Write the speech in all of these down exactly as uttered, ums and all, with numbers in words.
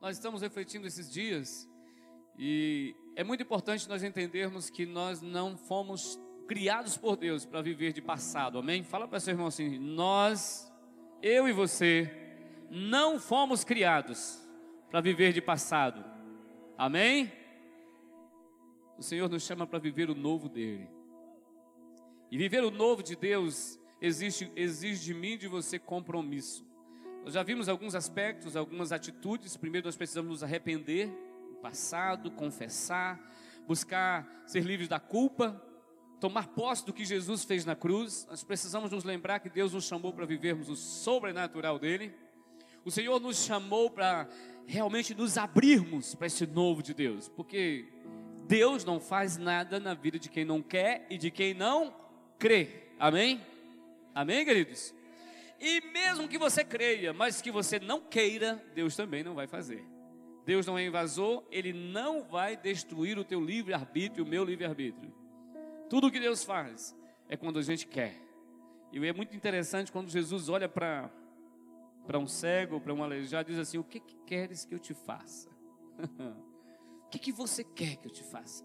Nós estamos refletindo esses dias e é muito importante nós entendermos que nós não fomos criados por Deus para viver de passado, amém? Fala para seu irmão assim, nós, eu e você, não fomos criados para viver de passado, amém? O Senhor nos chama para viver o novo dEle. E viver o novo de Deus exige, exige de mim e de você compromisso. Nós já vimos alguns aspectos, algumas atitudes. Primeiro nós precisamos nos arrepender do passado, confessar, buscar ser livres da culpa, tomar posse do que Jesus fez na cruz. Nós precisamos nos lembrar que Deus nos chamou para vivermos o sobrenatural dEle. O Senhor nos chamou para realmente nos abrirmos para esse novo de Deus, porque Deus não faz nada na vida de quem não quer e de quem não crê, amém? Amém, queridos? E mesmo que você creia, mas que você não queira, Deus também não vai fazer. Deus não é invasor, Ele não vai destruir o teu livre-arbítrio, o meu livre-arbítrio. Tudo que Deus faz é quando a gente quer. E é muito interessante quando Jesus olha para um cego, para um aleijado, e diz assim, o que, que queres que eu te faça? O que, que você quer que eu te faça?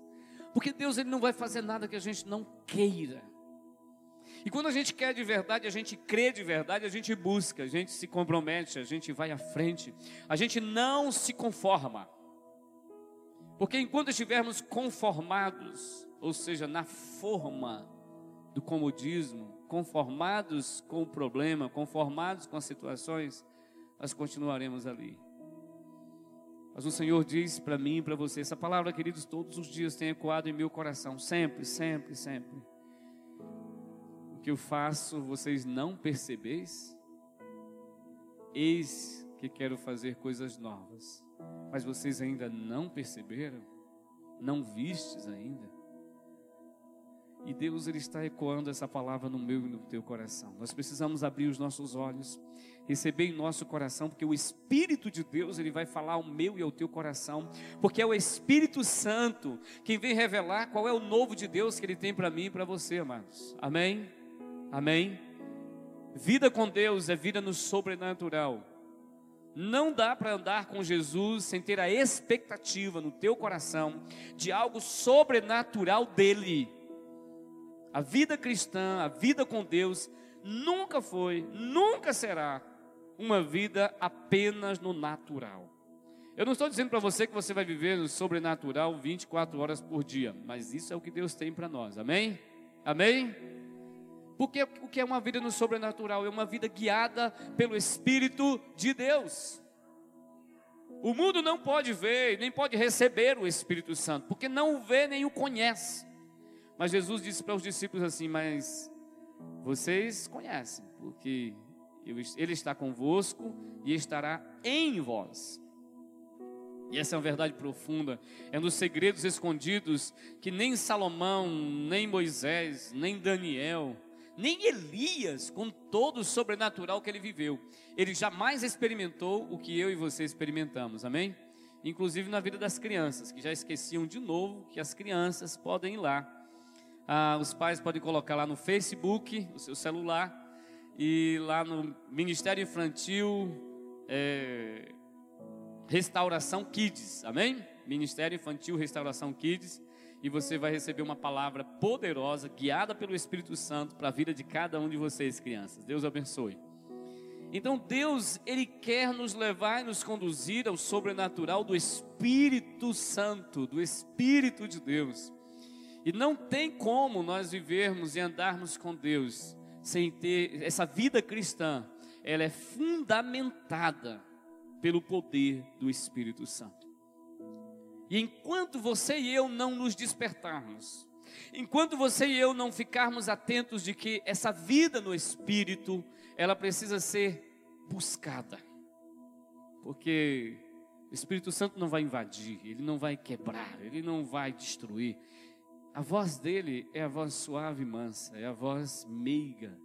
Porque Deus, Ele não vai fazer nada que a gente não queira. E quando a gente quer de verdade, a gente crê de verdade, a gente busca, a gente se compromete, a gente vai à frente. A gente não se conforma. Porque enquanto estivermos conformados, ou seja, na forma do comodismo, conformados com o problema, conformados com as situações, nós continuaremos ali. Mas o Senhor diz para mim e para você, essa palavra, queridos, todos os dias tem ecoado em meu coração, sempre, sempre, sempre. O que eu faço, vocês não percebeis? Eis que quero fazer coisas novas, mas vocês ainda não perceberam? Não vistes ainda? E Deus, Ele está ecoando essa palavra no meu e no teu coração. Nós precisamos abrir os nossos olhos, receber em nosso coração, porque o Espírito de Deus, Ele vai falar ao meu e ao teu coração, porque é o Espírito Santo quem vem revelar qual é o novo de Deus que Ele tem para mim e para você, amados. Amém? Amém? Vida com Deus é vida no sobrenatural. Não dá para andar com Jesus sem ter a expectativa no teu coração de algo sobrenatural dEle. A vida cristã, a vida com Deus, nunca foi, nunca será uma vida apenas no natural. Eu não estou dizendo para você que você vai viver no sobrenatural vinte e quatro horas por dia, mas isso é o que Deus tem para nós, amém? Amém? Porque o que é uma vida no sobrenatural? É uma vida guiada pelo Espírito de Deus. O mundo não pode ver, nem pode receber o Espírito Santo, porque não o vê nem o conhece. Mas Jesus disse para os discípulos assim, mas vocês conhecem, porque Ele está convosco e estará em vós. E essa é uma verdade profunda, é nos segredos escondidos que nem Salomão, nem Moisés, nem Daniel, nem Elias, com todo o sobrenatural que ele viveu, ele jamais experimentou o que eu e você experimentamos, amém? Inclusive na vida das crianças, que já esqueciam de novo que as crianças podem ir lá. Ah, os pais podem colocar lá no Facebook, no seu celular, e lá no Ministério Infantil é, Restauração Kids, amém? Ministério Infantil Restauração Kids, e você vai receber uma palavra poderosa, guiada pelo Espírito Santo para a vida de cada um de vocês, crianças. Deus abençoe. Então Deus, Ele quer nos levar e nos conduzir ao sobrenatural do Espírito Santo, do Espírito de Deus. E não tem como nós vivermos e andarmos com Deus sem ter essa vida cristã. Ela é fundamentada pelo poder do Espírito Santo. E enquanto você e eu não nos despertarmos, enquanto você e eu não ficarmos atentos de que essa vida no Espírito, ela precisa ser buscada. Porque o Espírito Santo não vai invadir, Ele não vai quebrar, Ele não vai destruir. A voz dele é a voz suave e mansa, é a voz meiga.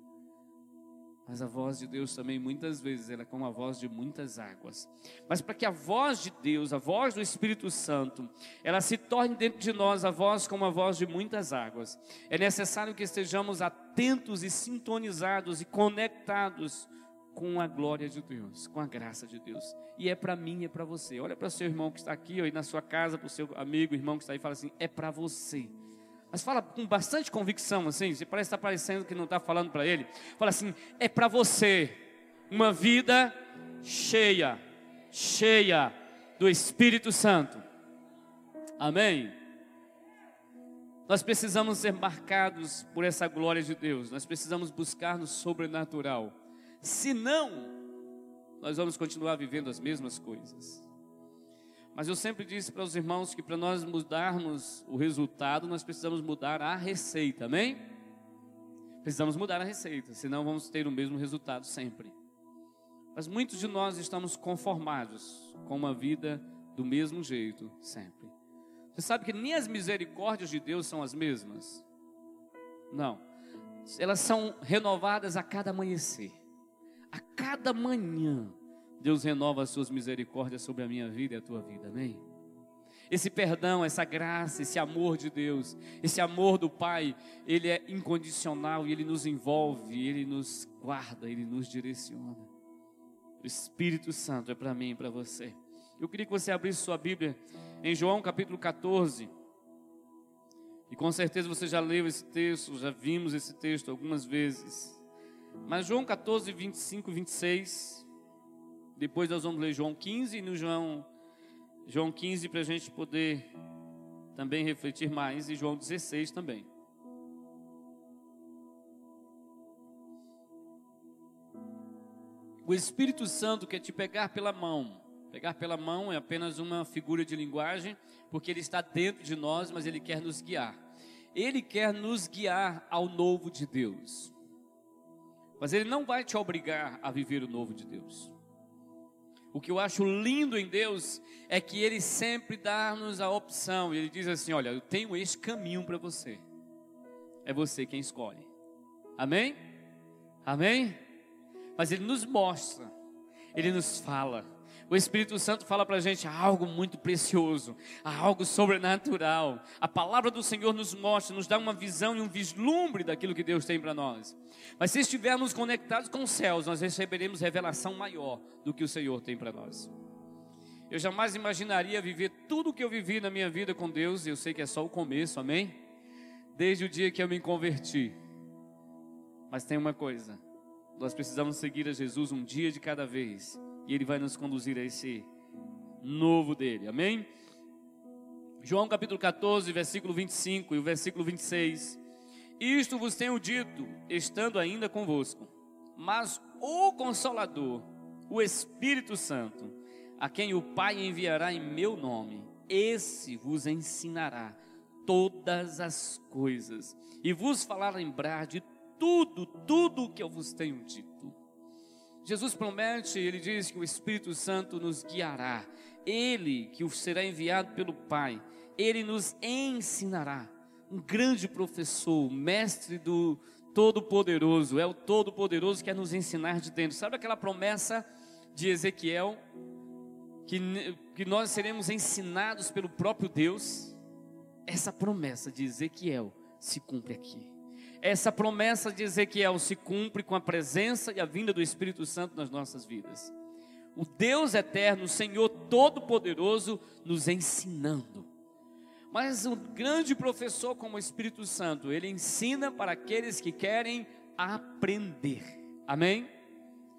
Mas a voz de Deus também, muitas vezes, ela é como a voz de muitas águas. Mas para que a voz de Deus, a voz do Espírito Santo, ela se torne dentro de nós a voz como a voz de muitas águas, é necessário que estejamos atentos e sintonizados e conectados com a glória de Deus, com a graça de Deus. E é para mim, é para você. Olha para seu irmão que está aqui, ou na sua casa, para o seu amigo, irmão que está aí, fala assim, é para você. Mas fala com bastante convicção, assim, você parece que está parecendo que não está falando para ele. Fala assim, é para você uma vida cheia, cheia do Espírito Santo. Amém? Nós precisamos ser marcados por essa glória de Deus. Nós precisamos buscar no sobrenatural. Senão, nós vamos continuar vivendo as mesmas coisas. Mas eu sempre disse para os irmãos que para nós mudarmos o resultado, nós precisamos mudar a receita, amém? Precisamos mudar a receita, senão vamos ter o mesmo resultado sempre. Mas muitos de nós estamos conformados com uma vida do mesmo jeito sempre. Você sabe que nem as misericórdias de Deus são as mesmas? Não. Elas são renovadas a cada amanhecer. A cada manhã. Deus renova as suas misericórdias sobre a minha vida e a tua vida, amém? Esse perdão, essa graça, esse amor de Deus, esse amor do Pai, ele é incondicional e ele nos envolve, ele nos guarda, ele nos direciona. O Espírito Santo é para mim e para você. Eu queria que você abrisse sua Bíblia em João capítulo quatorze. E com certeza você já leu esse texto, já vimos esse texto algumas vezes. Mas João quatorze, vinte e cinco, vinte e seis... Depois nós vamos ler João quinze, e no João, João quinze para a gente poder também refletir mais, e João dezesseis também. O Espírito Santo quer te pegar pela mão. Pegar pela mão é apenas uma figura de linguagem, porque ele está dentro de nós, mas ele quer nos guiar. Ele quer nos guiar ao novo de Deus. Mas ele não vai te obrigar a viver o novo de Deus. O que eu acho lindo em Deus é que Ele sempre dá-nos a opção. Ele diz assim, olha, eu tenho esse caminho para você. É você quem escolhe. Amém? Amém? Mas Ele nos mostra. Ele nos fala. O Espírito Santo fala para a gente algo muito precioso, algo sobrenatural. A palavra do Senhor nos mostra, nos dá uma visão e um vislumbre daquilo que Deus tem para nós. Mas se estivermos conectados com os céus, nós receberemos revelação maior do que o Senhor tem para nós. Eu jamais imaginaria viver tudo o que eu vivi na minha vida com Deus, e eu sei que é só o começo, amém? Desde o dia que eu me converti. Mas tem uma coisa, nós precisamos seguir a Jesus um dia de cada vez. E Ele vai nos conduzir a esse novo dele, amém? João capítulo quatorze, versículo vinte e cinco e o versículo vinte e seis. Isto vos tenho dito, estando ainda convosco. Mas o Consolador, o Espírito Santo, a quem o Pai enviará em meu nome, esse vos ensinará todas as coisas. E vos fará lembrar de tudo, tudo o que eu vos tenho dito. Jesus promete, Ele diz que o Espírito Santo nos guiará. Ele, que será enviado pelo Pai, Ele nos ensinará. Um grande professor, mestre do Todo-Poderoso. É o Todo-Poderoso que quer nos ensinar de dentro. Sabe aquela promessa de Ezequiel? Que, que nós seremos ensinados pelo próprio Deus? Essa promessa de Ezequiel se cumpre aqui. Essa promessa de Ezequiel se cumpre com a presença e a vinda do Espírito Santo nas nossas vidas. O Deus eterno, o Senhor Todo-Poderoso, nos ensinando. Mas um grande professor como o Espírito Santo, ele ensina para aqueles que querem aprender. Amém?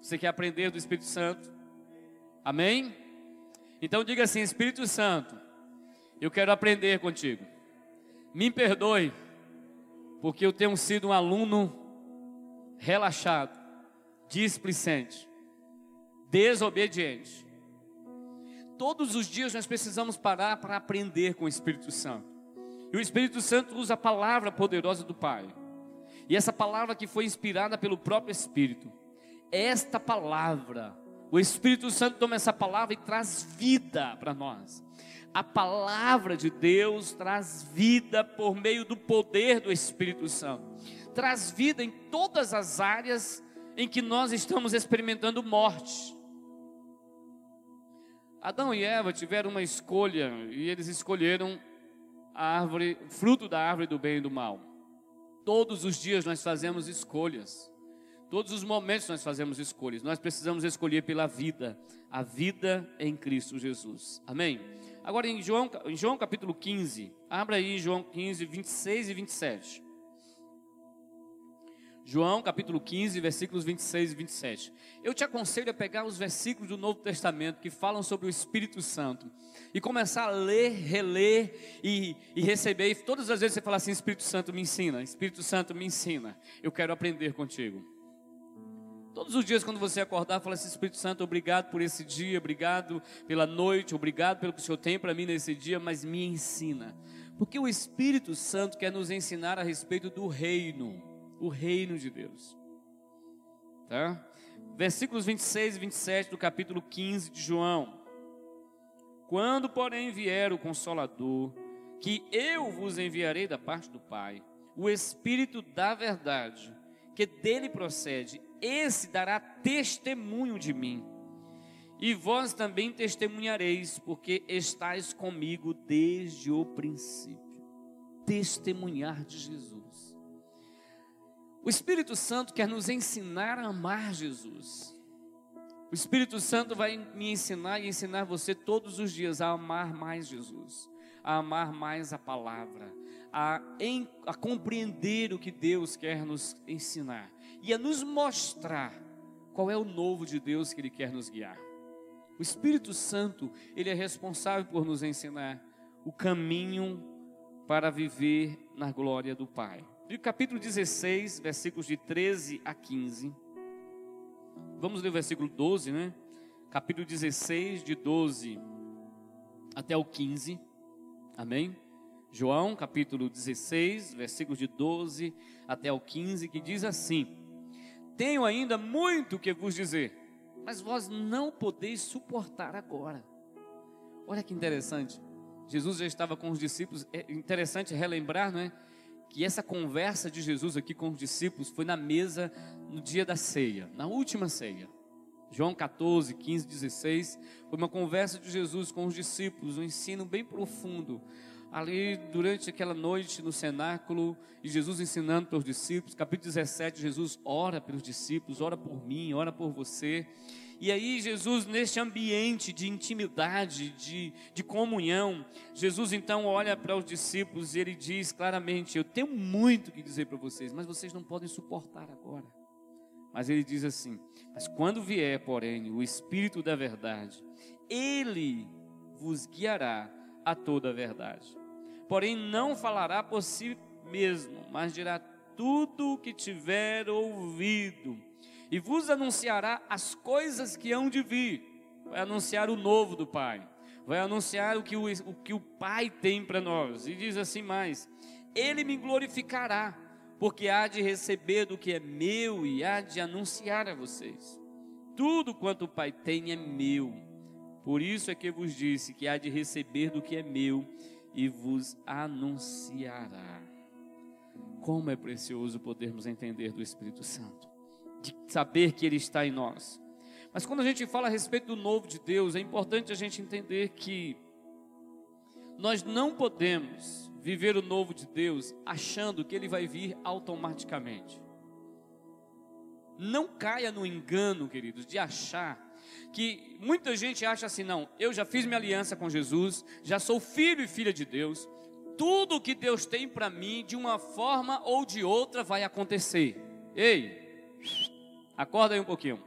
Você quer aprender do Espírito Santo? Amém? Então diga assim, Espírito Santo, eu quero aprender contigo. Me perdoe. Porque eu tenho sido um aluno relaxado, displicente, desobediente. Todos os dias nós precisamos parar para aprender com o Espírito Santo. E o Espírito Santo usa a palavra poderosa do Pai. E essa palavra que foi inspirada pelo próprio Espírito. Esta palavra, o Espírito Santo toma essa palavra e traz vida para nós. A palavra de Deus traz vida por meio do poder do Espírito Santo. Traz vida em todas as áreas em que nós estamos experimentando morte. Adão e Eva tiveram uma escolha e eles escolheram a árvore, fruto da árvore do bem e do mal. Todos os dias nós fazemos escolhas. Todos os momentos nós fazemos escolhas. Nós precisamos escolher pela vida. A vida em Cristo Jesus. Amém? Agora em João, em João capítulo quinze. Abra aí João quinze, vinte e seis e vinte e sete. João capítulo quinze, versículos vinte e seis e vinte e sete. Eu te aconselho a pegar os versículos do Novo Testamento que falam sobre o Espírito Santo e começar a ler, reler e, e receber. E todas as vezes você fala assim: Espírito Santo me ensina, Espírito Santo me ensina, eu quero aprender contigo. Todos os dias quando você acordar, fala assim: Espírito Santo, obrigado por esse dia, obrigado pela noite, obrigado pelo que o Senhor tem para mim nesse dia, mas me ensina. Porque o Espírito Santo quer nos ensinar a respeito do reino. O reino de Deus, tá? Versículos vinte e seis e vinte e sete do capítulo quinze de João. Quando, porém, vier o Consolador, que eu vos enviarei da parte do Pai, o Espírito da verdade, que dele procede, esse dará testemunho de mim. E vós também testemunhareis, porque estáis comigo desde o princípio. Testemunhar de Jesus. O Espírito Santo quer nos ensinar a amar Jesus. O Espírito Santo vai me ensinar e ensinar você todos os dias a amar mais Jesus, a amar mais a palavra, a, em, a compreender o que Deus quer nos ensinar e a nos mostrar qual é o novo de Deus que Ele quer nos guiar. O Espírito Santo, Ele é responsável por nos ensinar o caminho para viver na glória do Pai. E capítulo dezesseis, versículos de treze a quinze. Vamos ler o versículo doze, né? Capítulo dezesseis, de doze até o quinze. Amém? João, capítulo dezesseis, versículos de doze até o quinze, que diz assim: Tenho ainda muito que vos dizer, mas vós não podeis suportar agora. Olha que interessante. Jesus já estava com os discípulos. É interessante relembrar, não é? Que essa conversa de Jesus aqui com os discípulos foi na mesa no dia da ceia, na última ceia. João catorze, quinze, dezesseis, foi uma conversa de Jesus com os discípulos, um ensino bem profundo. Ali durante aquela noite no cenáculo, e Jesus ensinando para os discípulos. Capítulo dezessete, Jesus ora pelos discípulos, ora por mim, ora por você. E aí Jesus, neste ambiente de intimidade, de, de comunhão, Jesus então olha para os discípulos e Ele diz claramente: eu tenho muito que dizer para vocês, mas vocês não podem suportar agora. Mas Ele diz assim: mas quando vier, porém, o Espírito da verdade, Ele vos guiará a toda a verdade. Porém, não falará por si mesmo, mas dirá tudo o que tiver ouvido. E vos anunciará as coisas que hão de vir. Vai anunciar o novo do Pai. Vai anunciar o que o, o, que o Pai tem para nós. E diz assim mais: Ele me glorificará, porque há de receber do que é meu e há de anunciar a vocês. Tudo quanto o Pai tem é meu. Por isso é que vos disse que há de receber do que é meu e vos anunciará. Como é precioso podermos entender do Espírito Santo, de saber que Ele está em nós. Mas quando a gente fala a respeito do novo de Deus, é importante a gente entender que nós não podemos viver o novo de Deus achando que Ele vai vir automaticamente. Não caia no engano, queridos, de achar que muita gente acha assim: não, eu já fiz minha aliança com Jesus, já sou filho e filha de Deus, tudo que Deus tem para mim, de uma forma ou de outra, vai acontecer. Ei, acorda aí um pouquinho.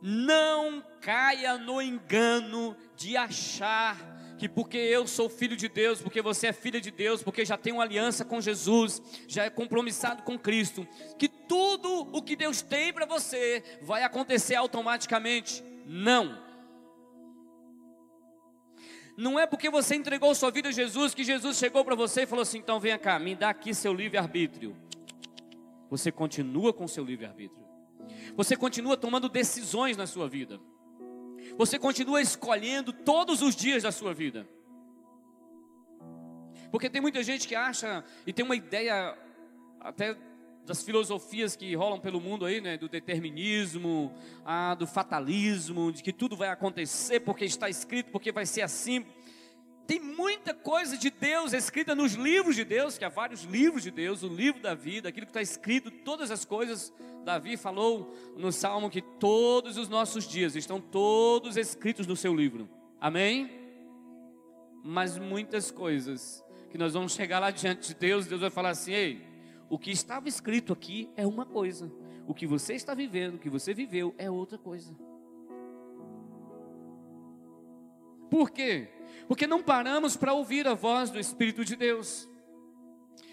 Não caia no engano de achar que porque eu sou filho de Deus, porque você é filha de Deus, porque já tem uma aliança com Jesus, já é compromissado com Cristo, que tudo o que Deus tem para você vai acontecer automaticamente. Não. Não é porque você entregou sua vida a Jesus que Jesus chegou para você e falou assim: então venha cá, me dá aqui seu livre-arbítrio. Você continua com seu livre-arbítrio. Você continua tomando decisões na sua vida. Você continua escolhendo todos os dias da sua vida. Porque tem muita gente que acha, e tem uma ideia até das filosofias que rolam pelo mundo aí, né? Do determinismo, ah, do fatalismo, de que tudo vai acontecer porque está escrito, porque vai ser assim. Tem muita coisa de Deus escrita nos livros de Deus, que há vários livros de Deus, o livro da vida, aquilo que está escrito, todas as coisas. Davi falou no Salmo que todos os nossos dias estão todos escritos no seu livro. Amém? Mas muitas coisas que nós vamos chegar lá diante de Deus, Deus vai falar assim: ei, o que estava escrito aqui é uma coisa, o que você está vivendo, o que você viveu é outra coisa. Por quê? Porque não paramos para ouvir a voz do Espírito de Deus.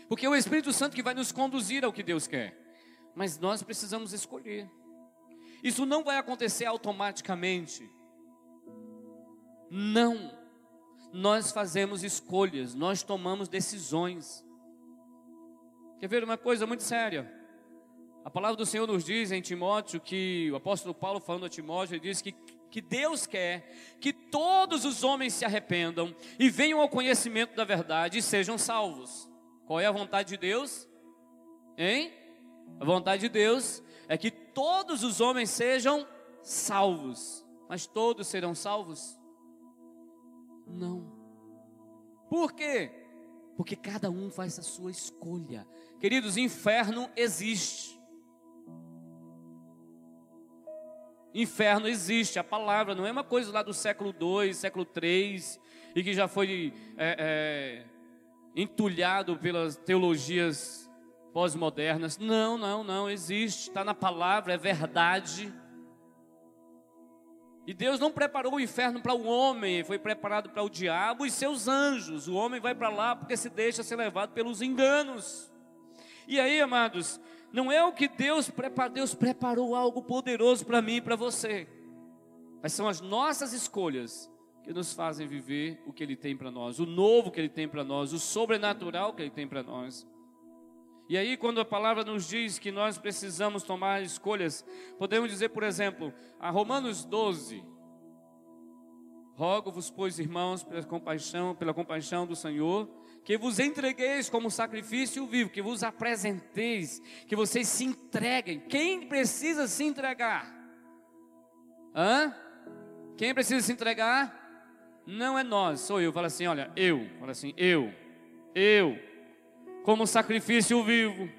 Porque é o Espírito Santo que vai nos conduzir ao que Deus quer. Mas nós precisamos escolher. Isso não vai acontecer automaticamente. Não. Nós fazemos escolhas, nós tomamos decisões. Quer ver uma coisa muito séria? A palavra do Senhor nos diz em Timóteo, que o apóstolo Paulo falando a Timóteo, ele diz que que Deus quer que todos os homens se arrependam e venham ao conhecimento da verdade e sejam salvos. Qual é a vontade de Deus? Hein? A vontade de Deus é que todos os homens sejam salvos. Mas todos serão salvos? Não. Por quê? Porque cada um faz a sua escolha. Queridos, inferno existe. Inferno existe, a palavra não é uma coisa lá do século dois, século três, e que já foi é, é, entulhado pelas teologias pós-modernas. Não, não, não, existe, está na palavra, é verdade. E Deus não preparou o inferno para o homem, foi preparado para o diabo e seus anjos. O homem vai para lá porque se deixa ser levado pelos enganos. E aí, amados, não é o que Deus preparou, Deus preparou algo poderoso para mim e para você. Mas são as nossas escolhas que nos fazem viver o que Ele tem para nós, o novo que Ele tem para nós, o sobrenatural que Ele tem para nós. E aí, quando a palavra nos diz que nós precisamos tomar escolhas, podemos dizer, por exemplo, a Romanos doze. Rogo-vos, pois, irmãos, pela compaixão, pela compaixão do Senhor, que vos entregueis como sacrifício vivo, que vos apresenteis, que vocês se entreguem. Quem precisa se entregar? Hã? Quem precisa se entregar? Não é nós, sou eu. Fala assim, olha, eu. Fala assim, eu. Eu. Como sacrifício vivo,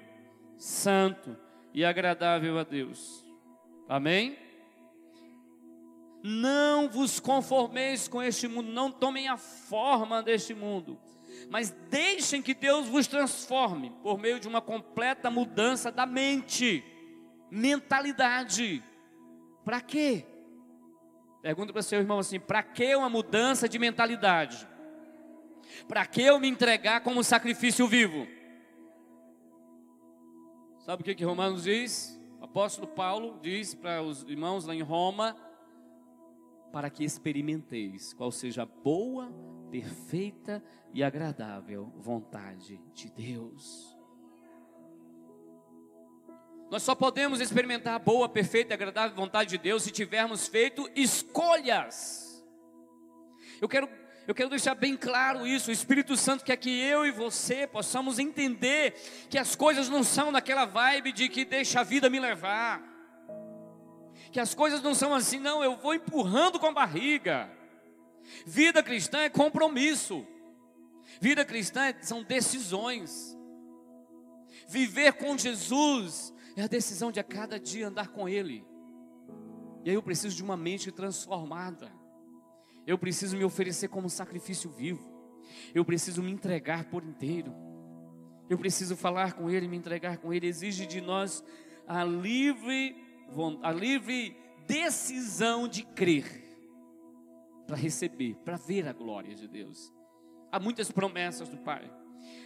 santo e agradável a Deus. Amém? Não vos conformeis com este mundo, não tomem a forma deste mundo, mas deixem que Deus vos transforme por meio de uma completa mudança da mente, mentalidade. Para quê? Pergunta para o seu irmão assim, para que uma mudança de mentalidade? Para que eu me entregar como sacrifício vivo? Sabe o que que Romanos diz? O apóstolo Paulo diz para os irmãos lá em Roma, para que experimenteis qual seja a boa, perfeita e agradável vontade de Deus. Nós só podemos experimentar a boa, perfeita e agradável vontade de Deus se tivermos feito escolhas. Eu quero, eu quero deixar bem claro isso. O Espírito Santo quer que eu e você possamos entender que as coisas não são naquela vibe de que deixa a vida me levar, que as coisas não são assim, não, eu vou empurrando com a barriga. Vida cristã é compromisso. Vida cristã são decisões. Viver com Jesus é a decisão de a cada dia andar com Ele. E aí eu preciso de uma mente transformada. Eu preciso me oferecer como sacrifício vivo. Eu preciso me entregar por inteiro. Eu preciso falar com Ele, me entregar com Ele. Exige de nós a livre, a livre decisão de crer, para receber, para ver a glória de Deus. Há muitas promessas do Pai.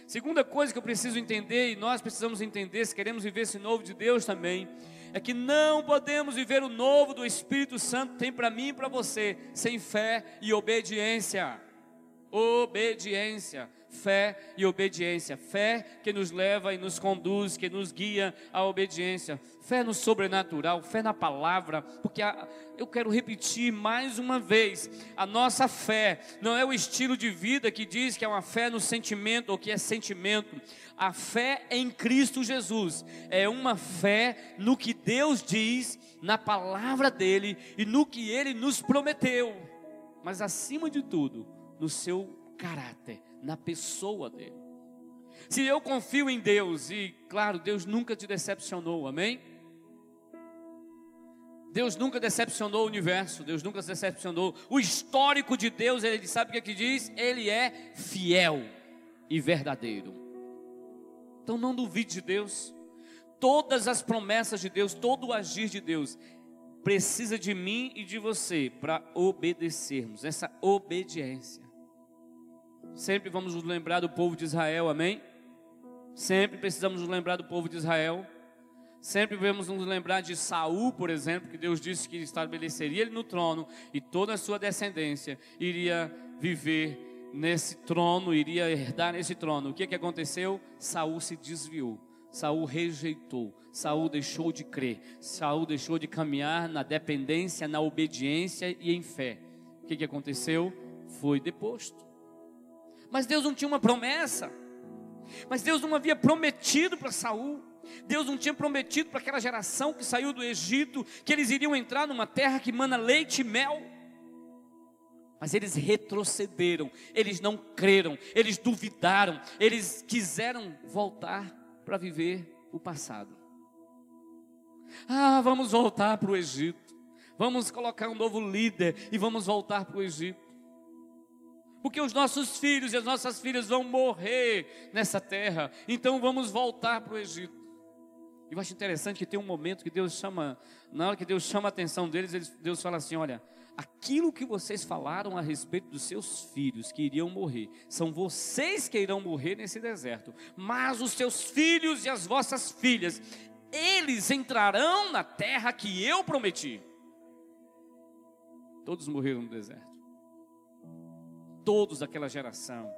Segunda coisa que eu preciso entender, e nós precisamos entender, se queremos viver esse novo de Deus também, é que não podemos viver o novo do Espírito Santo tem para mim e para você, sem fé e obediência. Obediência, fé e obediência. Fé que nos leva e nos conduz, que nos guia à obediência. Fé no sobrenatural, fé na palavra. Porque a, eu quero repetir mais uma vez, a nossa fé não é o estilo de vida que diz que é uma fé no sentimento ou que é sentimento. A fé em Cristo Jesus é uma fé no que Deus diz, na palavra dele e no que Ele nos prometeu. Mas acima de tudo, no seu caráter, na pessoa dele. Se eu confio em Deus, e claro, Deus nunca te decepcionou, amém? Deus nunca decepcionou o universo, Deus nunca se decepcionou. O histórico de Deus, ele sabe o que é que diz? Ele é fiel e verdadeiro. Então não duvide de Deus. Todas as promessas de Deus, todo o agir de Deus, precisa de mim e de você para obedecermos, essa obediência. Sempre vamos nos lembrar do povo de Israel, amém? Sempre precisamos nos lembrar do povo de Israel. Sempre vamos nos lembrar de Saul, por exemplo, que Deus disse que estabeleceria ele no trono e toda a sua descendência iria viver nesse trono, iria herdar nesse trono. O que, que aconteceu? Saul se desviou. Saul rejeitou, Saul deixou de crer, Saul deixou de caminhar na dependência, na obediência e em fé. O que, que aconteceu? Foi deposto. Mas Deus não tinha uma promessa, mas Deus não havia prometido para Saul, Deus não tinha prometido para aquela geração que saiu do Egito, que eles iriam entrar numa terra que mana leite e mel. Mas eles retrocederam, eles não creram, eles duvidaram, eles quiseram voltar para viver o passado. Ah, vamos voltar para o Egito, vamos colocar um novo líder e vamos voltar para o Egito, porque os nossos filhos e as nossas filhas vão morrer nessa terra, então vamos voltar para o Egito. Eu acho interessante que tem um momento que Deus chama, na hora que Deus chama a atenção deles, eles, Deus fala assim, olha, aquilo que vocês falaram a respeito dos seus filhos que iriam morrer, são vocês que irão morrer nesse deserto, mas os seus filhos e as vossas filhas, eles entrarão na terra que eu prometi. Todos morreram no deserto. Todos daquela geração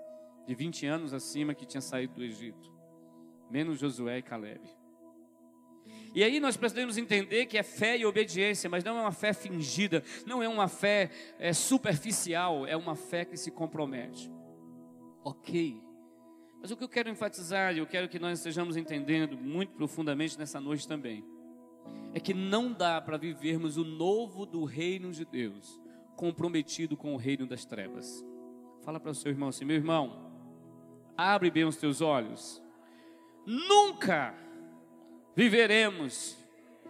de vinte anos acima que tinha saído do Egito, menos Josué e Calebe. E aí nós precisamos entender que é fé e obediência, mas não é uma fé fingida, não é uma fé é, superficial, é uma fé que se compromete. Ok, mas o que eu quero enfatizar, e eu quero que nós estejamos entendendo muito profundamente nessa noite também, é que não dá para vivermos o novo do reino de Deus comprometido com o reino das trevas. Fala para o seu irmão assim, meu irmão, abre bem os teus olhos, nunca viveremos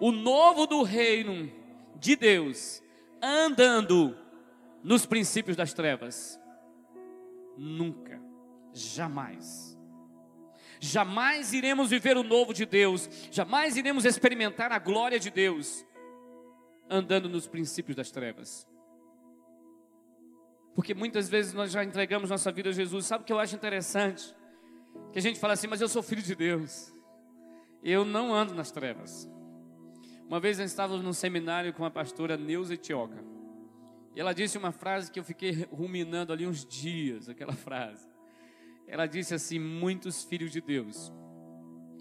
o novo do reino de Deus andando nos princípios das trevas. Nunca, jamais. Jamais iremos viver o novo de Deus, jamais iremos experimentar a glória de Deus andando nos princípios das trevas. Porque muitas vezes nós já entregamos nossa vida a Jesus. Sabe o que eu acho interessante? Que a gente fala assim, mas eu sou filho de Deus, eu não ando nas trevas. Uma vez nós estávamos num seminário com a pastora Neuza Itioca, e ela disse uma frase que eu fiquei ruminando ali uns dias, aquela frase. Ela disse assim, muitos filhos de Deus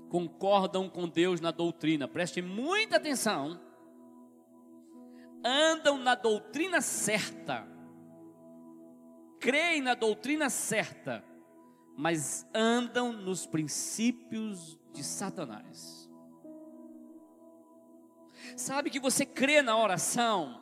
concordam com Deus na doutrina, prestem muita atenção, andam na doutrina certa, creem na doutrina certa, mas andam nos princípios de Satanás. Sabe que você crê na oração,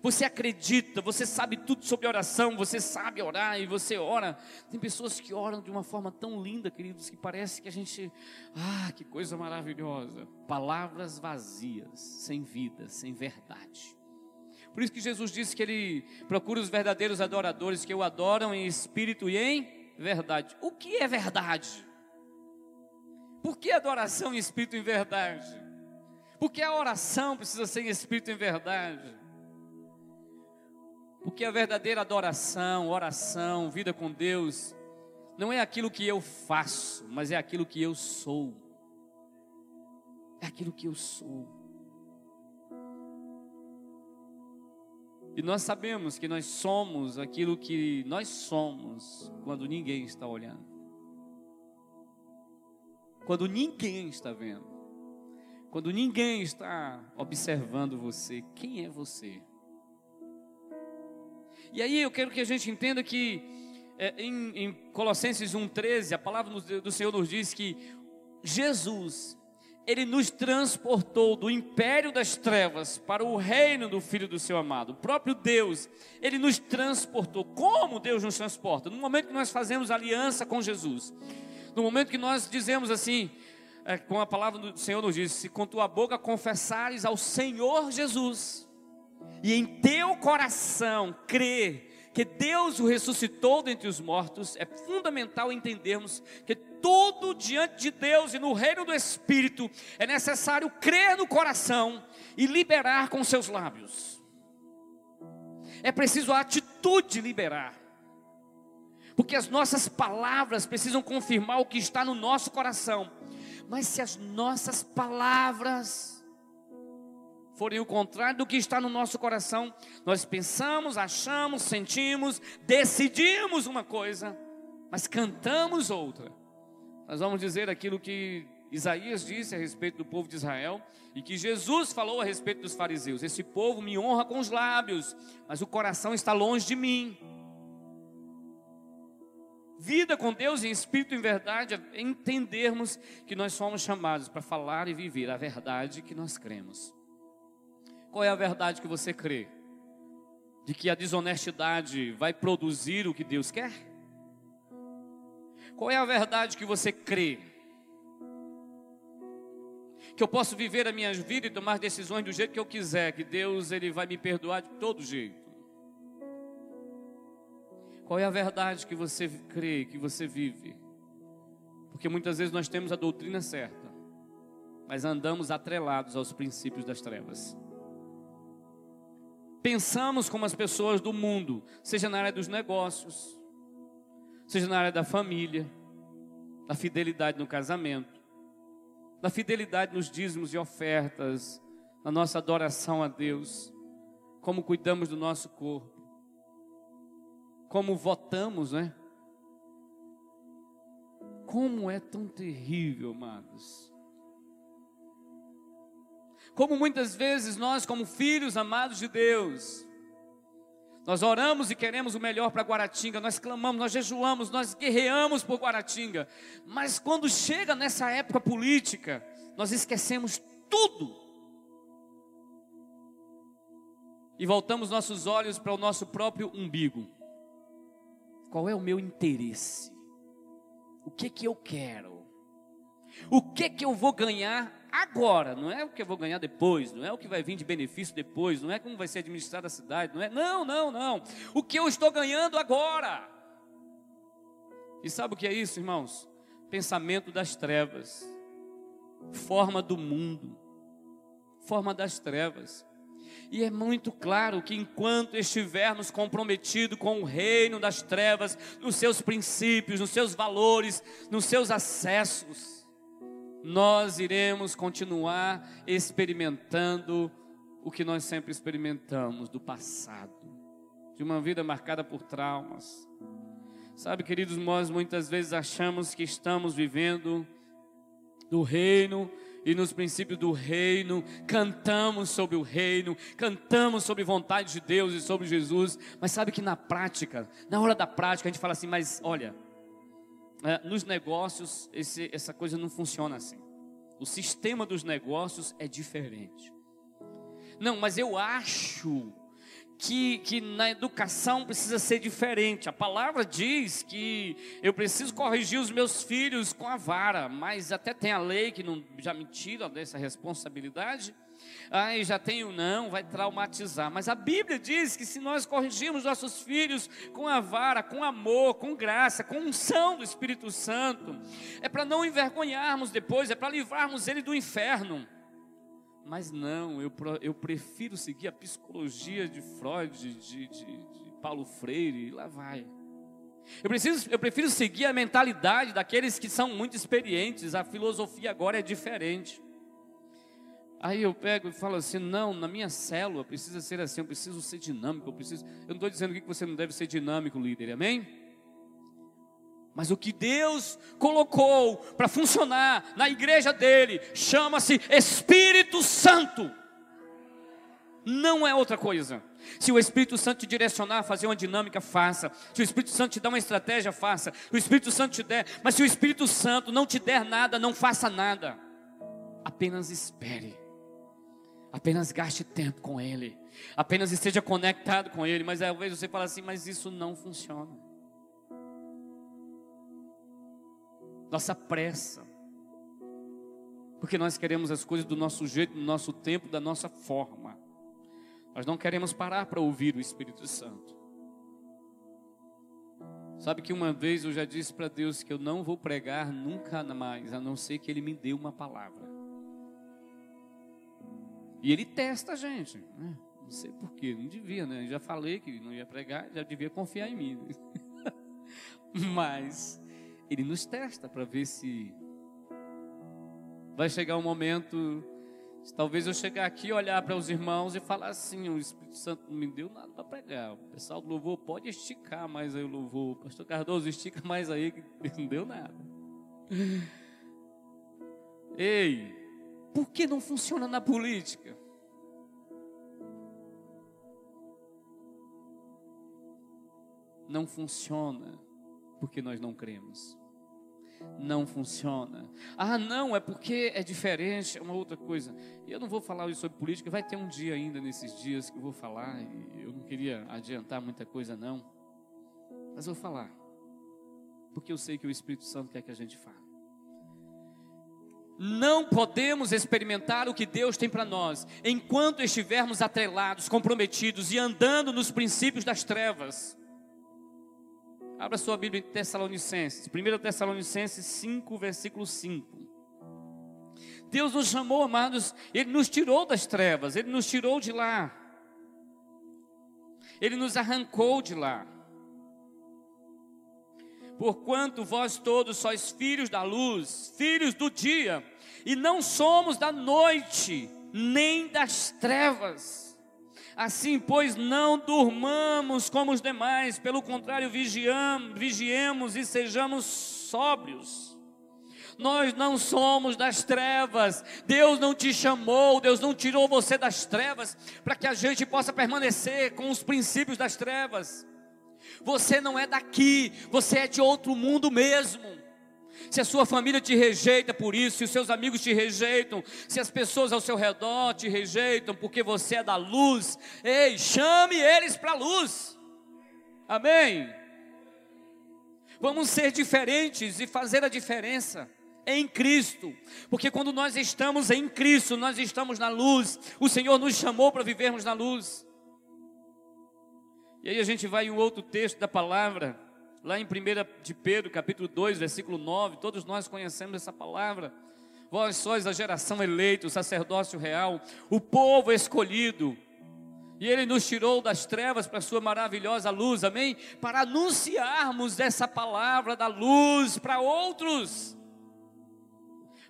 você acredita, você sabe tudo sobre oração, você sabe orar e você ora. Tem pessoas que oram de uma forma tão linda, queridos, que parece que a gente, ah, que coisa maravilhosa, palavras vazias, sem vida, sem verdade. Por isso que Jesus disse que ele procura os verdadeiros adoradores, que o adoram em espírito e em verdade. O que é verdade? Por que adoração em espírito e em verdade? Por que a oração precisa ser em espírito e em verdade? Porque a verdadeira adoração, oração, vida com Deus, não é aquilo que eu faço, mas é aquilo que eu sou. É aquilo que eu sou. E nós sabemos que nós somos aquilo que nós somos quando ninguém está olhando, quando ninguém está vendo, quando ninguém está observando você. Quem é você? E aí eu quero que a gente entenda que é, em, em Colossenses um, treze, a palavra do Senhor nos diz que Jesus, Ele nos transportou do império das trevas para o reino do Filho do seu amado. O próprio Deus, Ele nos transportou. Como Deus nos transporta? No momento que nós fazemos aliança com Jesus, no momento que nós dizemos assim, é, como a palavra do Senhor nos diz, se com tua boca confessares ao Senhor Jesus, e em teu coração crer que Deus o ressuscitou dentre os mortos, é fundamental entendermos que tudo diante de Deus e no reino do Espírito é necessário crer no coração e liberar com seus lábios. É preciso a atitude liberar, porque as nossas palavras precisam confirmar o que está no nosso coração. Mas se as nossas palavras forem o contrário do que está no nosso coração, nós pensamos, achamos, sentimos, decidimos uma coisa, mas cantamos outra. Nós vamos dizer aquilo que Isaías disse a respeito do povo de Israel e que Jesus falou a respeito dos fariseus: esse povo me honra com os lábios, mas o coração está longe de mim. Vida com Deus em espírito e em verdade é entendermos que nós somos chamados para falar e viver a verdade que nós cremos. Qual é a verdade que você crê? De que a desonestidade vai produzir o que Deus quer? Qual é a verdade que você crê? Que eu posso viver a minha vida e tomar decisões do jeito que eu quiser, que Deus, Ele vai me perdoar de todo jeito. Qual é a verdade que você crê, que você vive? Porque muitas vezes nós temos a doutrina certa, mas andamos atrelados aos princípios das trevas. Pensamos como as pessoas do mundo, seja na área dos negócios, seja na área da família, da fidelidade no casamento, da fidelidade nos dízimos e ofertas, na nossa adoração a Deus, como cuidamos do nosso corpo, como votamos, né? Como é tão terrível, amados. Como muitas vezes nós, como filhos amados de Deus, nós oramos e queremos o melhor para Guaratinga, nós clamamos, nós jejuamos, nós guerreamos por Guaratinga. Mas quando chega nessa época política, nós esquecemos tudo. E voltamos nossos olhos para o nosso próprio umbigo. Qual é o meu interesse? O que que eu quero? O que que eu vou ganhar agora? Não é o que eu vou ganhar depois, não é o que vai vir de benefício depois, não é como vai ser administrada a cidade, não é, não, não, não, o que eu estou ganhando agora. E sabe o que é isso, irmãos? Pensamento das trevas, forma do mundo, forma das trevas. E é muito claro que enquanto estivermos comprometidos com o reino das trevas, nos seus princípios, nos seus valores, nos seus acessos, nós iremos continuar experimentando o que nós sempre experimentamos do passado, de uma vida marcada por traumas. Sabe, queridos, nós muitas vezes achamos que estamos vivendo do reino e nos princípios do reino, cantamos sobre o reino, cantamos sobre vontade de Deus e sobre Jesus, mas sabe que na prática, na hora da prática, a gente fala assim, mas olha, nos negócios, esse, essa coisa não funciona assim. O sistema dos negócios é diferente. Não, mas eu acho que, que na educação precisa ser diferente. A palavra diz que eu preciso corrigir os meus filhos com a vara, mas até tem a lei que não, já me tira dessa responsabilidade. Ai, já tenho, não, vai traumatizar. Mas a Bíblia diz que se nós corrigirmos nossos filhos com a vara, com amor, com graça, com unção do Espírito Santo, é para não envergonharmos depois, é para livrarmos ele do inferno. Mas não, eu, eu prefiro seguir a psicologia de Freud, de, de, de Paulo Freire, e lá vai. Eu, preciso, eu prefiro seguir a mentalidade daqueles que são muito experientes, a filosofia agora é diferente. Aí eu pego e falo assim, não, na minha célula precisa ser assim, eu preciso ser dinâmico, eu preciso... Eu não estou dizendo que você não deve ser dinâmico, líder, amém? Mas o que Deus colocou para funcionar na igreja dele, chama-se Espírito Santo. Não é outra coisa. Se o Espírito Santo te direcionar a fazer uma dinâmica, faça. Se o Espírito Santo te dar uma estratégia, faça. Se o Espírito Santo te der, mas se o Espírito Santo não te der nada, não faça nada. apenas espere, apenas gaste tempo com Ele, apenas esteja conectado com Ele. Mas às vezes você fala assim, mas isso não funciona. Nossa pressa, porque nós queremos as coisas do nosso jeito, do nosso tempo, da nossa forma. Nós não queremos parar para ouvir o Espírito Santo. Sabe que uma vez eu já disse para Deus que eu não vou pregar nunca mais, a não ser que Ele me dê uma palavra. E Ele testa a gente, né? Não sei porquê, não devia, né? Eu já falei que não ia pregar, já devia confiar em mim. Mas Ele nos testa para ver se vai chegar um momento, se talvez eu chegar aqui, olhar para os irmãos e falar assim, o Espírito Santo não me deu nada para pregar. O pessoal do louvor pode esticar mais aí o louvor. Pastor Cardoso, estica mais aí, que não deu nada. Ei, por que não funciona na política? Não funciona porque nós não cremos. Não funciona. Ah, não, é porque é diferente, é uma outra coisa. E eu não vou falar hoje sobre política, vai ter um dia ainda nesses dias que eu vou falar, e eu não queria adiantar muita coisa não, mas eu vou falar, porque eu sei que o Espírito Santo quer que a gente fale. Não podemos experimentar o que Deus tem para nós enquanto estivermos atrelados, comprometidos e andando nos princípios das trevas. Abra sua Bíblia em Tessalonicenses, primeira Tessalonicenses cinco, versículo cinco. Deus nos chamou, amados, Ele nos tirou das trevas, Ele nos tirou de lá. Ele nos arrancou de lá. Porquanto vós todos sois filhos da luz, filhos do dia, e não somos da noite, nem das trevas. Assim, pois, não durmamos como os demais, pelo contrário, vigiamos, vigiemos e sejamos sóbrios. Nós não somos das trevas. Deus não te chamou, Deus não tirou você das trevas para que a gente possa permanecer com os princípios das trevas. Você não é daqui, você é de outro mundo mesmo. Se a sua família te rejeita por isso, se os seus amigos te rejeitam, se as pessoas ao seu redor te rejeitam porque você é da luz, ei, chame eles para a luz. Amém? Vamos ser diferentes e fazer a diferença em Cristo, porque quando nós estamos em Cristo, nós estamos na luz. O Senhor nos chamou para vivermos na luz. E aí a gente vai em um outro texto da palavra, lá em primeira de Pedro, capítulo dois, versículo nove, todos nós conhecemos essa palavra. Vós sois a geração eleita, o sacerdócio real, o povo escolhido. E Ele nos tirou das trevas para a sua maravilhosa luz, amém? Para anunciarmos essa palavra da luz para outros.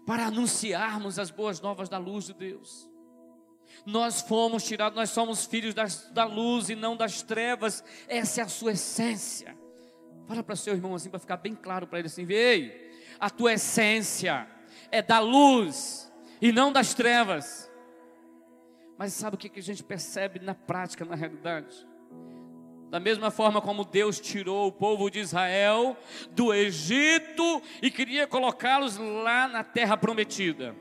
Para anunciarmos as boas novas da luz de Deus. Nós fomos tirados, nós somos filhos das, da luz e não das trevas. Essa é a sua essência. Fala para o seu irmão assim, para ficar bem claro para ele assim, ei, a tua essência é da luz e não das trevas. Mas sabe o que a gente percebe na prática, na realidade? Da mesma forma como Deus tirou o povo de Israel do Egito e queria colocá-los lá na terra prometida.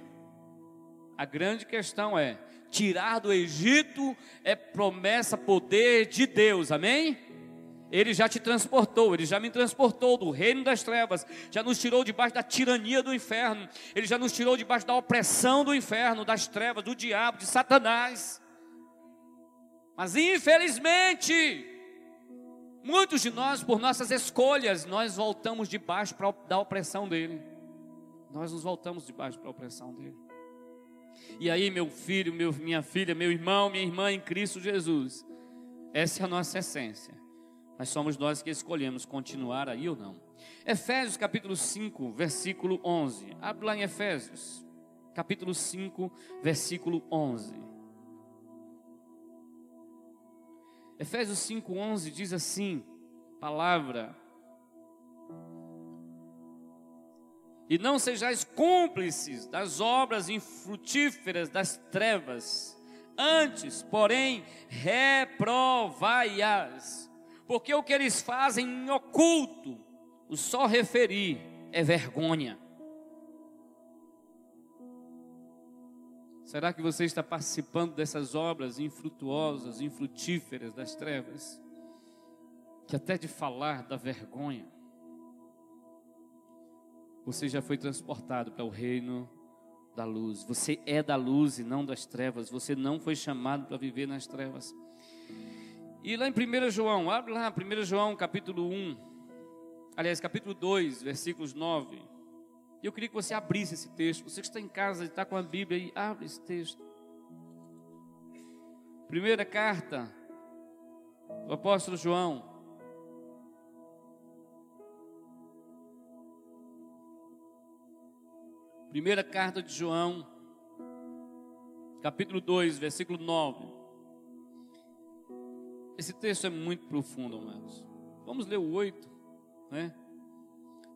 A grande questão é, tirar do Egito é promessa, poder de Deus, amém? Ele já te transportou, Ele já me transportou do reino das trevas, já nos tirou debaixo da tirania do inferno, Ele já nos tirou debaixo da opressão do inferno, das trevas, do diabo, de Satanás. Mas infelizmente, muitos de nós, por nossas escolhas, nós voltamos debaixo da opressão dele. Nós nos voltamos debaixo da opressão dele. E aí, meu filho, meu, minha filha, meu irmão, minha irmã em Cristo Jesus, essa é a nossa essência. Mas somos nós que escolhemos continuar aí ou não. Efésios capítulo cinco, versículo onze. Abre lá em Efésios, capítulo cinco, versículo onze. Efésios cinco, onze diz assim, palavra. E não sejais cúmplices das obras infrutíferas das trevas, antes, porém, reprovai-as. Porque o que eles fazem em oculto, o só referir é vergonha. Será que você está participando dessas obras infrutuosas, infrutíferas das trevas? Que até de falar da vergonha, você já foi transportado para o reino da luz. Você é da luz e não das trevas. Você não foi chamado para viver nas trevas. E lá em primeiro João, abre lá, primeiro João capítulo um, aliás, capítulo dois, versículos nove. Eu queria que você abrisse esse texto. Você que está em casa e está com a Bíblia aí, abre esse texto. Primeira carta do apóstolo João. Primeira carta de João, capítulo dois, versículo nove. Esse texto é muito profundo, amados. Vamos ler o oito, né?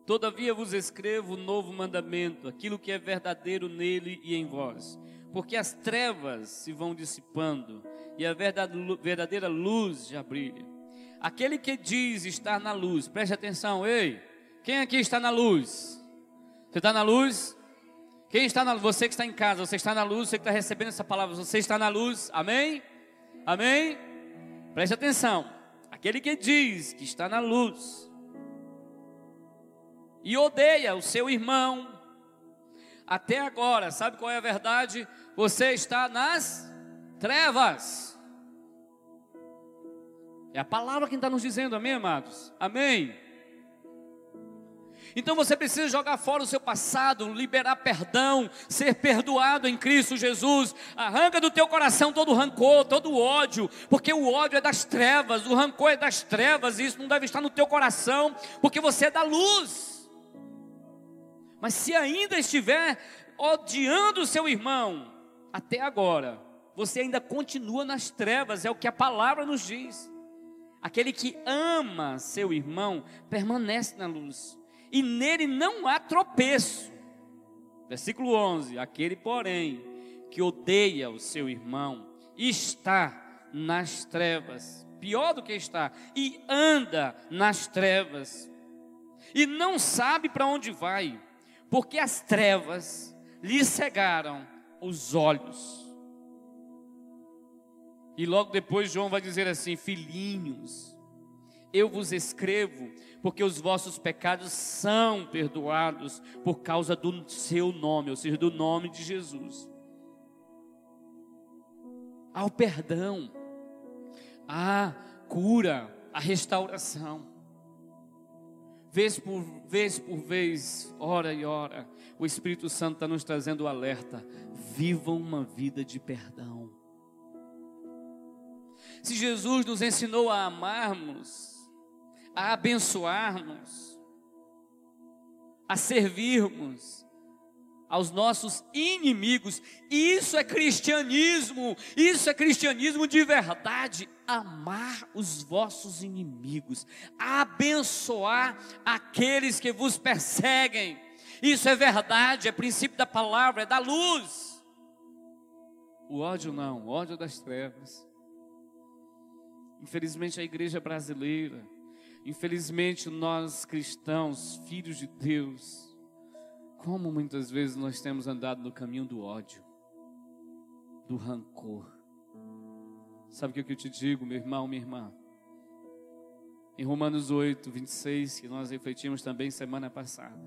Todavia vos escrevo um novo mandamento, aquilo que é verdadeiro nele e em vós. Porque as trevas se vão dissipando e a verdadeira luz já brilha. Aquele que diz estar na luz, preste atenção, ei, quem aqui está na luz? Você está na luz? Quem está na luz? Você que está em casa, você está na luz, você que está recebendo essa palavra, você está na luz, amém? Amém? Preste atenção, aquele que diz que está na luz e odeia o seu irmão, até agora, sabe qual é a verdade? Você está nas trevas. É a palavra que está nos dizendo, amém, amados? Amém? Então você precisa jogar fora o seu passado, liberar perdão, ser perdoado em Cristo Jesus. Arranca do teu coração todo o rancor, todo o ódio, porque o ódio é das trevas, o rancor é das trevas, e isso não deve estar no teu coração, porque você é da luz. Mas se ainda estiver odiando o seu irmão, até agora, você ainda continua nas trevas, é o que a palavra nos diz. Aquele que ama seu irmão permanece na luz, e nele não há tropeço. Versículo onze, aquele porém que odeia o seu irmão está nas trevas, pior do que está, e anda nas trevas, e não sabe para onde vai, porque as trevas lhe cegaram os olhos. E logo depois João vai dizer assim, filhinhos, eu vos escrevo, porque os vossos pecados são perdoados por causa do seu nome, ou seja, do nome de Jesus. Há o perdão, há a cura, a restauração. Vez por vez, por vez, hora e hora, o Espírito Santo está nos trazendo o alerta. Vivam uma vida de perdão. Se Jesus nos ensinou a amarmos, a abençoarmos, a servirmos aos nossos inimigos, isso é cristianismo, isso é cristianismo de verdade, amar os vossos inimigos, abençoar aqueles que vos perseguem, isso é verdade, é princípio da palavra, é da luz. O ódio não, o ódio das trevas. Infelizmente a igreja brasileira, infelizmente nós cristãos, filhos de Deus, como muitas vezes nós temos andado no caminho do ódio, do rancor. Sabe o que eu te digo, meu irmão, minha irmã? Em Romanos oito, vinte e seis, que nós refletimos também semana passada,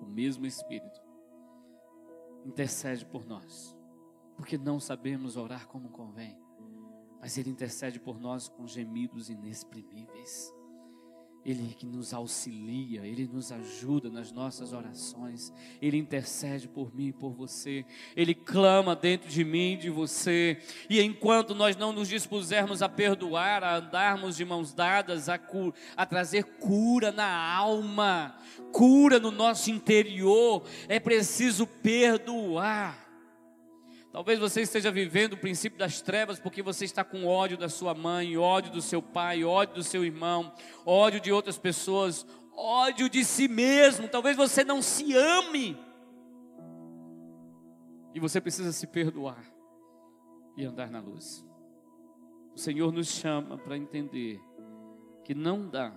o mesmo Espírito intercede por nós, porque não sabemos orar como convém, mas Ele intercede por nós com gemidos inexprimíveis. Ele que nos auxilia, Ele nos ajuda nas nossas orações. Ele intercede por mim e por você. Ele clama dentro de mim e de você. E enquanto nós não nos dispusermos a perdoar, a andarmos de mãos dadas, a, cu- a trazer cura na alma, cura no nosso interior, é preciso perdoar. Talvez você esteja vivendo o princípio das trevas porque você está com ódio da sua mãe, ódio do seu pai, ódio do seu irmão, ódio de outras pessoas, ódio de si mesmo. Talvez você não se ame. E você precisa se perdoar e andar na luz. O Senhor nos chama para entender que não dá,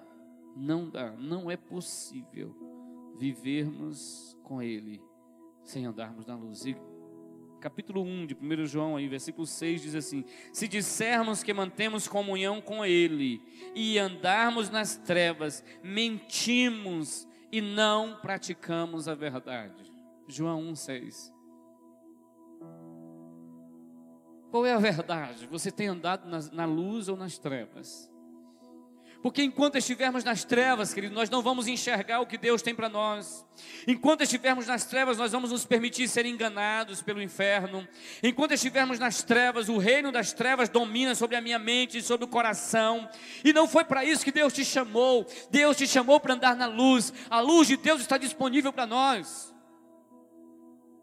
não dá, não é possível vivermos com Ele sem andarmos na luz. E Capítulo um de primeiro João, aí, versículo seis, diz assim: se dissermos que mantemos comunhão com Ele e andarmos nas trevas, mentimos e não praticamos a verdade. João um, seis. Qual é a verdade? Você tem andado na, na luz ou nas trevas? Porque enquanto estivermos nas trevas, querido, nós não vamos enxergar o que Deus tem para nós. Enquanto estivermos nas trevas, nós vamos nos permitir ser enganados pelo inferno. Enquanto estivermos nas trevas, o reino das trevas domina sobre a minha mente e sobre o coração. E não foi para isso que Deus te chamou. Deus te chamou para andar na luz. A luz de Deus está disponível para nós.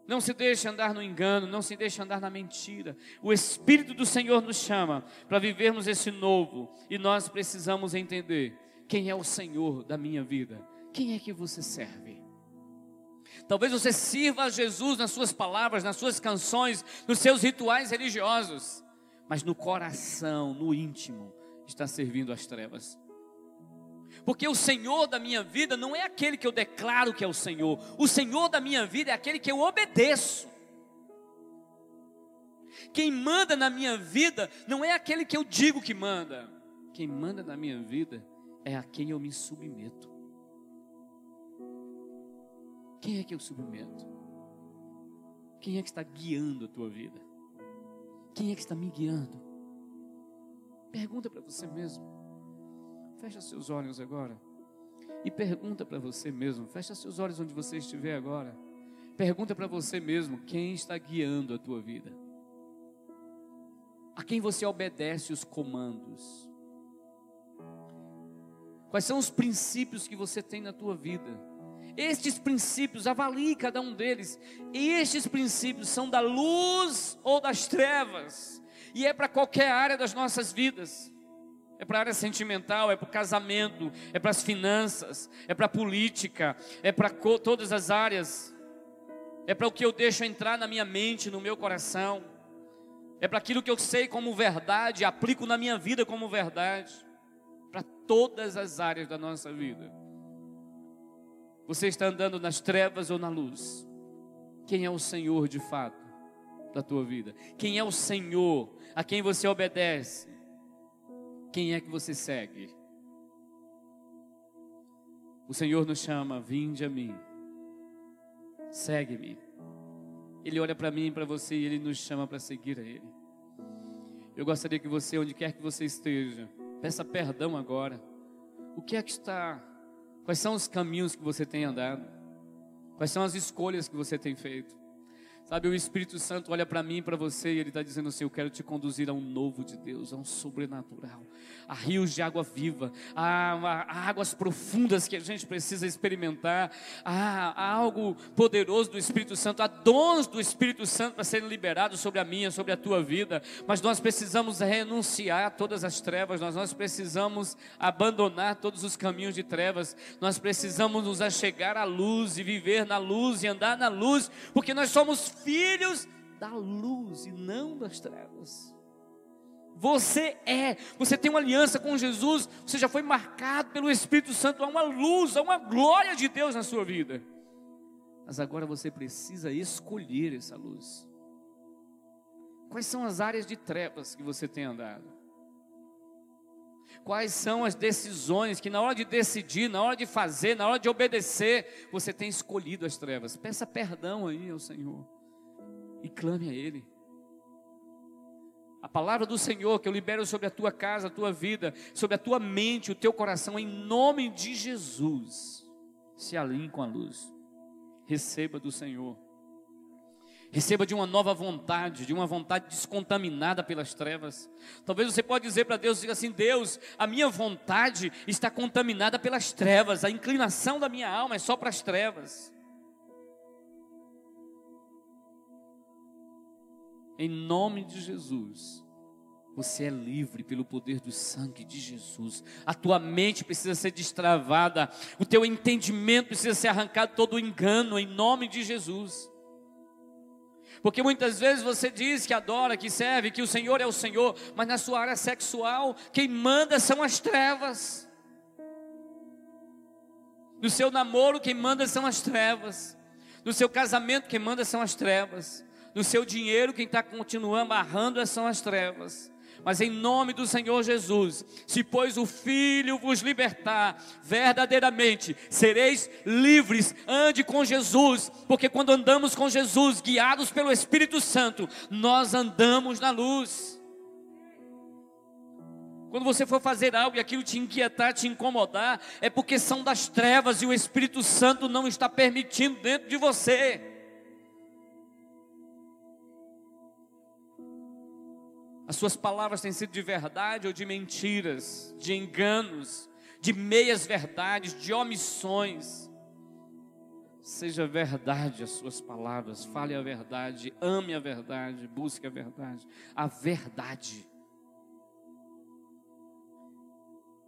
Não se deixe andar no engano, não se deixe andar na mentira. O Espírito do Senhor nos chama para vivermos esse novo. E nós precisamos entender quem é o Senhor da minha vida. Quem é que você serve? Talvez você sirva a Jesus nas suas palavras, nas suas canções, nos seus rituais religiosos. Mas no coração, no íntimo, está servindo às trevas. Porque o Senhor da minha vida não é aquele que eu declaro que é o Senhor. O Senhor da minha vida é aquele que eu obedeço. Quem manda na minha vida não é aquele que eu digo que manda. Quem manda na minha vida é a quem eu me submeto. Quem é que eu submeto? Quem é que está guiando a tua vida? Quem é que está me guiando? Pergunta para você mesmo. Fecha seus olhos agora e pergunta para você mesmo, fecha seus olhos onde você estiver agora. Pergunta para você mesmo, quem está guiando a tua vida? A quem você obedece os comandos? Quais são os princípios que você tem na tua vida? Estes princípios, avalie cada um deles. Estes princípios são da luz ou das trevas? E é para qualquer área das nossas vidas. É para a área sentimental, é para o casamento, é para as finanças, é para a política, é para todas as áreas. É para o que eu deixo entrar na minha mente, no meu coração. É para aquilo que eu sei como verdade, aplico na minha vida como verdade. Para todas as áreas da nossa vida. Você está andando nas trevas ou na luz? Quem é o Senhor de fato da tua vida? Quem é o Senhor a quem você obedece? Quem é que você segue? O Senhor nos chama, vinde a mim, segue-me. Ele olha para mim e para você e Ele nos chama para seguir a Ele. Eu gostaria que você, onde quer que você esteja, peça perdão agora. O que é que está? Quais são os caminhos que você tem andado? Quais são as escolhas que você tem feito? Sabe, o Espírito Santo olha para mim e para você e Ele está dizendo assim, eu quero te conduzir a um novo de Deus, a um sobrenatural, a rios de água viva, a, a, a águas profundas que a gente precisa experimentar, a, a algo poderoso do Espírito Santo, a dons do Espírito Santo para serem liberados sobre a minha, sobre a tua vida. Mas nós precisamos renunciar a todas as trevas, nós, nós precisamos abandonar todos os caminhos de trevas, nós precisamos nos achegar à luz e viver na luz e andar na luz, porque nós somos filhos da luz e não das trevas. Você é, você tem uma aliança com Jesus, você já foi marcado pelo Espírito Santo, há uma luz, há uma glória de Deus na sua vida. Mas agora você precisa escolher essa luz. Quais são as áreas de trevas que você tem andado? Quais são as decisões que na hora de decidir, na hora de fazer, na hora de obedecer, você tem escolhido as trevas? Peça perdão aí ao Senhor. E clame a Ele. A palavra do Senhor que eu libero sobre a tua casa, a tua vida, sobre a tua mente, o teu coração, em nome de Jesus, se alinhe com a luz. Receba do Senhor. Receba de uma nova vontade, de uma vontade descontaminada pelas trevas. Talvez você pode dizer para Deus, diga assim, Deus, a minha vontade está contaminada pelas trevas, a inclinação da minha alma é só para as trevas. Em nome de Jesus, você é livre pelo poder do sangue de Jesus. A tua mente precisa ser destravada, o teu entendimento precisa ser arrancado todo o engano, em nome de Jesus. Porque muitas vezes você diz que adora, que serve, que o Senhor é o Senhor, mas na sua área sexual, quem manda são as trevas. No seu namoro, quem manda são as trevas. No seu casamento, quem manda são as trevas. No seu dinheiro, quem está continuando amarrando são as trevas. Mas em nome do Senhor Jesus, se pois o Filho vos libertar, verdadeiramente sereis livres. Ande com Jesus, porque quando andamos com Jesus, guiados pelo Espírito Santo, nós andamos na luz. Quando você for fazer algo e aquilo te inquietar, te incomodar, é porque são das trevas e o Espírito Santo não está permitindo dentro de você. As suas palavras têm sido de verdade ou de mentiras, de enganos, de meias verdades, de omissões. Seja verdade as suas palavras, fale a verdade, ame a verdade, busque a verdade, a verdade.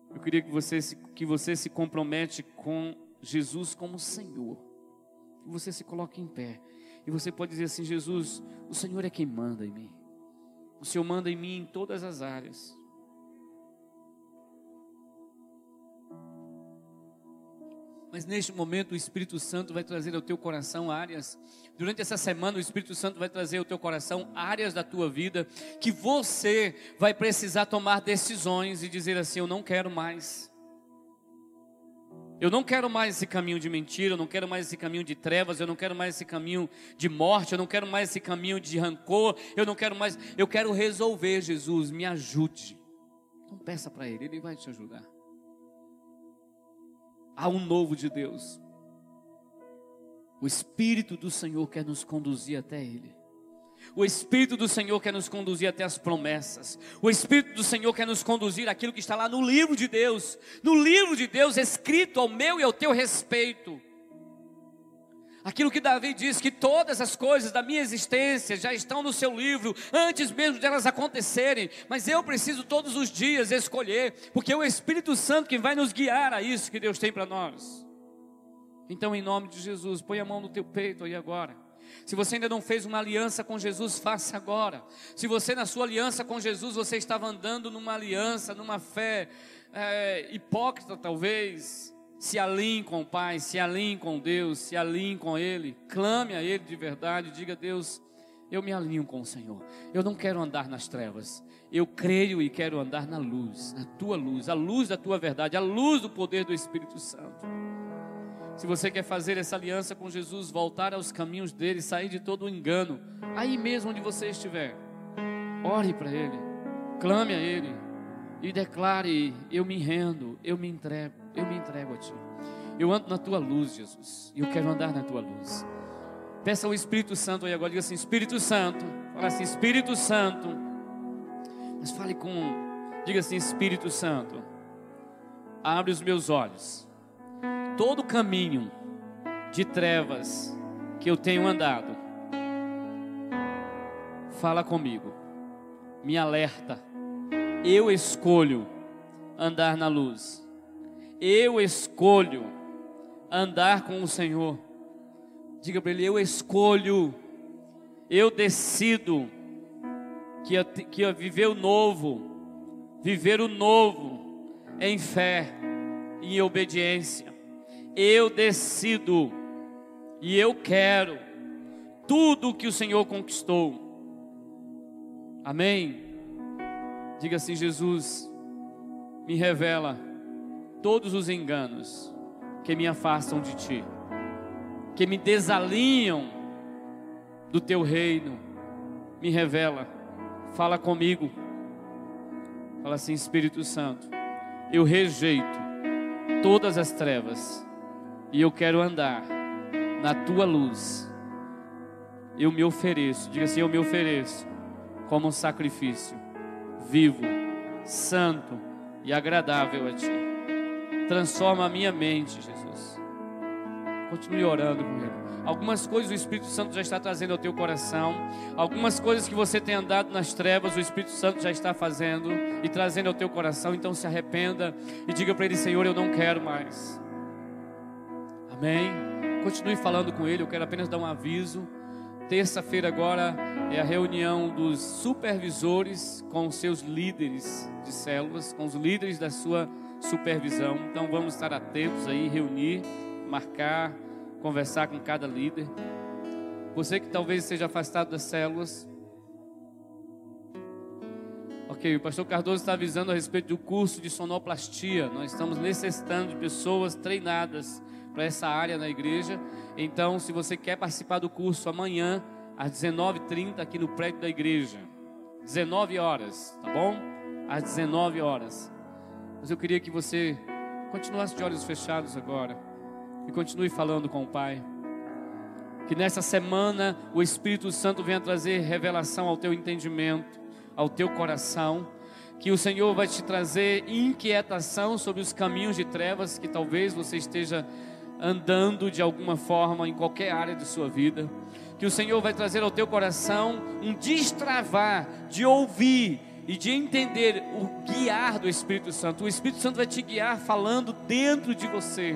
Eu queria que você se, que você se compromete com Jesus como Senhor, que você se coloque em pé e você pode dizer assim: Jesus, o Senhor é quem manda em mim. O Senhor manda em mim em todas as áreas. Mas neste momento o Espírito Santo vai trazer ao teu coração áreas. Durante essa semana o Espírito Santo vai trazer ao teu coração áreas da tua vida que você vai precisar tomar decisões e dizer assim: eu não quero mais. Eu não quero mais esse caminho de mentira, eu não quero mais esse caminho de trevas, eu não quero mais esse caminho de morte, eu não quero mais esse caminho de rancor, eu não quero mais, eu quero resolver. Jesus, me ajude. Então peça para Ele, Ele vai te ajudar. Há um novo de Deus. O Espírito do Senhor quer nos conduzir até Ele. O Espírito do Senhor quer nos conduzir até as promessas. O Espírito do Senhor quer nos conduzir àquilo que está lá no livro de Deus. No livro de Deus escrito ao meu e ao teu respeito. Aquilo que Davi diz, que todas as coisas da minha existência já estão no seu livro, antes mesmo delas acontecerem. Mas eu preciso todos os dias escolher, porque é o Espírito Santo quem vai nos guiar a isso que Deus tem para nós. Então, em nome de Jesus, põe a mão no teu peito aí agora. Se você ainda não fez uma aliança com Jesus, faça agora. Se você na sua aliança com Jesus, você estava andando numa aliança, numa fé é, hipócrita talvez, se alinhe com o Pai, se alinhe com Deus, se alinhe com Ele, clame a Ele de verdade, diga: Deus, eu me alinho com o Senhor, eu não quero andar nas trevas, eu creio e quero andar na luz, na Tua luz, a luz da Tua verdade, a luz do poder do Espírito Santo. Se você quer fazer essa aliança com Jesus, voltar aos caminhos dele, sair de todo o engano, aí mesmo onde você estiver, ore para Ele, clame a Ele e declare: eu me rendo, eu me entrego, eu me entrego a Ti. Eu ando na Tua luz, Jesus, e eu quero andar na Tua luz. Peça ao Espírito Santo aí agora, diga assim: Espírito Santo, fala assim: Espírito Santo, mas fale com, diga assim: Espírito Santo, abre os meus olhos. Todo caminho de trevas que eu tenho andado, fala comigo, me alerta. Eu escolho andar na luz, eu escolho andar com o Senhor. Diga para Ele: eu escolho, eu decido que eu, que eu viver o novo, viver o novo em fé e em obediência. Eu decido e eu quero tudo o que o Senhor conquistou. Amém? Diga assim: Jesus, me revela todos os enganos que me afastam de Ti, que me desalinham do Teu reino. Me revela, fala comigo. Fala assim: Espírito Santo, eu rejeito todas as trevas. E eu quero andar na Tua luz. Eu me ofereço, diga assim: eu me ofereço como um sacrifício vivo, santo e agradável a Ti. Transforma a minha mente, Jesus. Continue orando comigo. Algumas coisas o Espírito Santo já está trazendo ao teu coração. Algumas coisas que você tem andado nas trevas, o Espírito Santo já está fazendo e trazendo ao teu coração. Então se arrependa e diga para Ele: Senhor, eu não quero mais. Amém? Continue falando com Ele. Eu quero apenas dar um aviso. Terça-feira agora é a reunião dos supervisores com os seus líderes de células, com os líderes da sua supervisão. Então vamos estar atentos aí, reunir, marcar, conversar com cada líder. Você que talvez seja afastado das células. Ok, o pastor Cardoso está avisando a respeito do curso de sonoplastia. Nós estamos necessitando de pessoas treinadas para essa área na igreja. Então, se você quer participar do curso amanhã, às dezenove e trinta, aqui no prédio da igreja. dezenove horas, tá bom? Às dezenove horas. Mas eu queria que você continuasse de olhos fechados agora e continue falando com o Pai. Que nessa semana o Espírito Santo venha trazer revelação ao teu entendimento, ao teu coração. Que o Senhor vai te trazer inquietação sobre os caminhos de trevas que talvez você esteja andando de alguma forma em qualquer área de sua vida. Que o Senhor vai trazer ao teu coração um destravar de ouvir e de entender o guiar do Espírito Santo. O Espírito Santo vai te guiar falando dentro de você,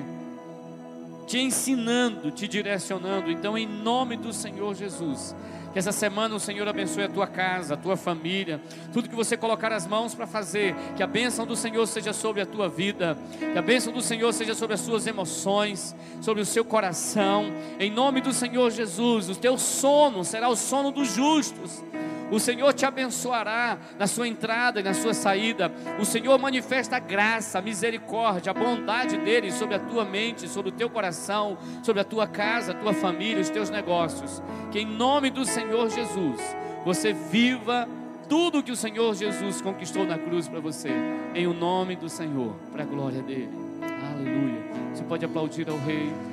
te ensinando, te direcionando. Então, em nome do Senhor Jesus, que essa semana o Senhor abençoe a tua casa, a tua família, tudo que você colocar as mãos para fazer. Que a bênção do Senhor seja sobre a tua vida, que a bênção do Senhor seja sobre as suas emoções, sobre o seu coração. Em nome do Senhor Jesus, o teu sono será o sono dos justos. O Senhor te abençoará na sua entrada e na sua saída. O Senhor manifesta a graça, a misericórdia, a bondade dele sobre a tua mente, sobre o teu coração, sobre a tua casa, a tua família, os teus negócios. Que em nome do Senhor Jesus, você viva tudo o que o Senhor Jesus conquistou na cruz para você. Em o nome do Senhor, para a glória dele. Aleluia. Você pode aplaudir ao Rei.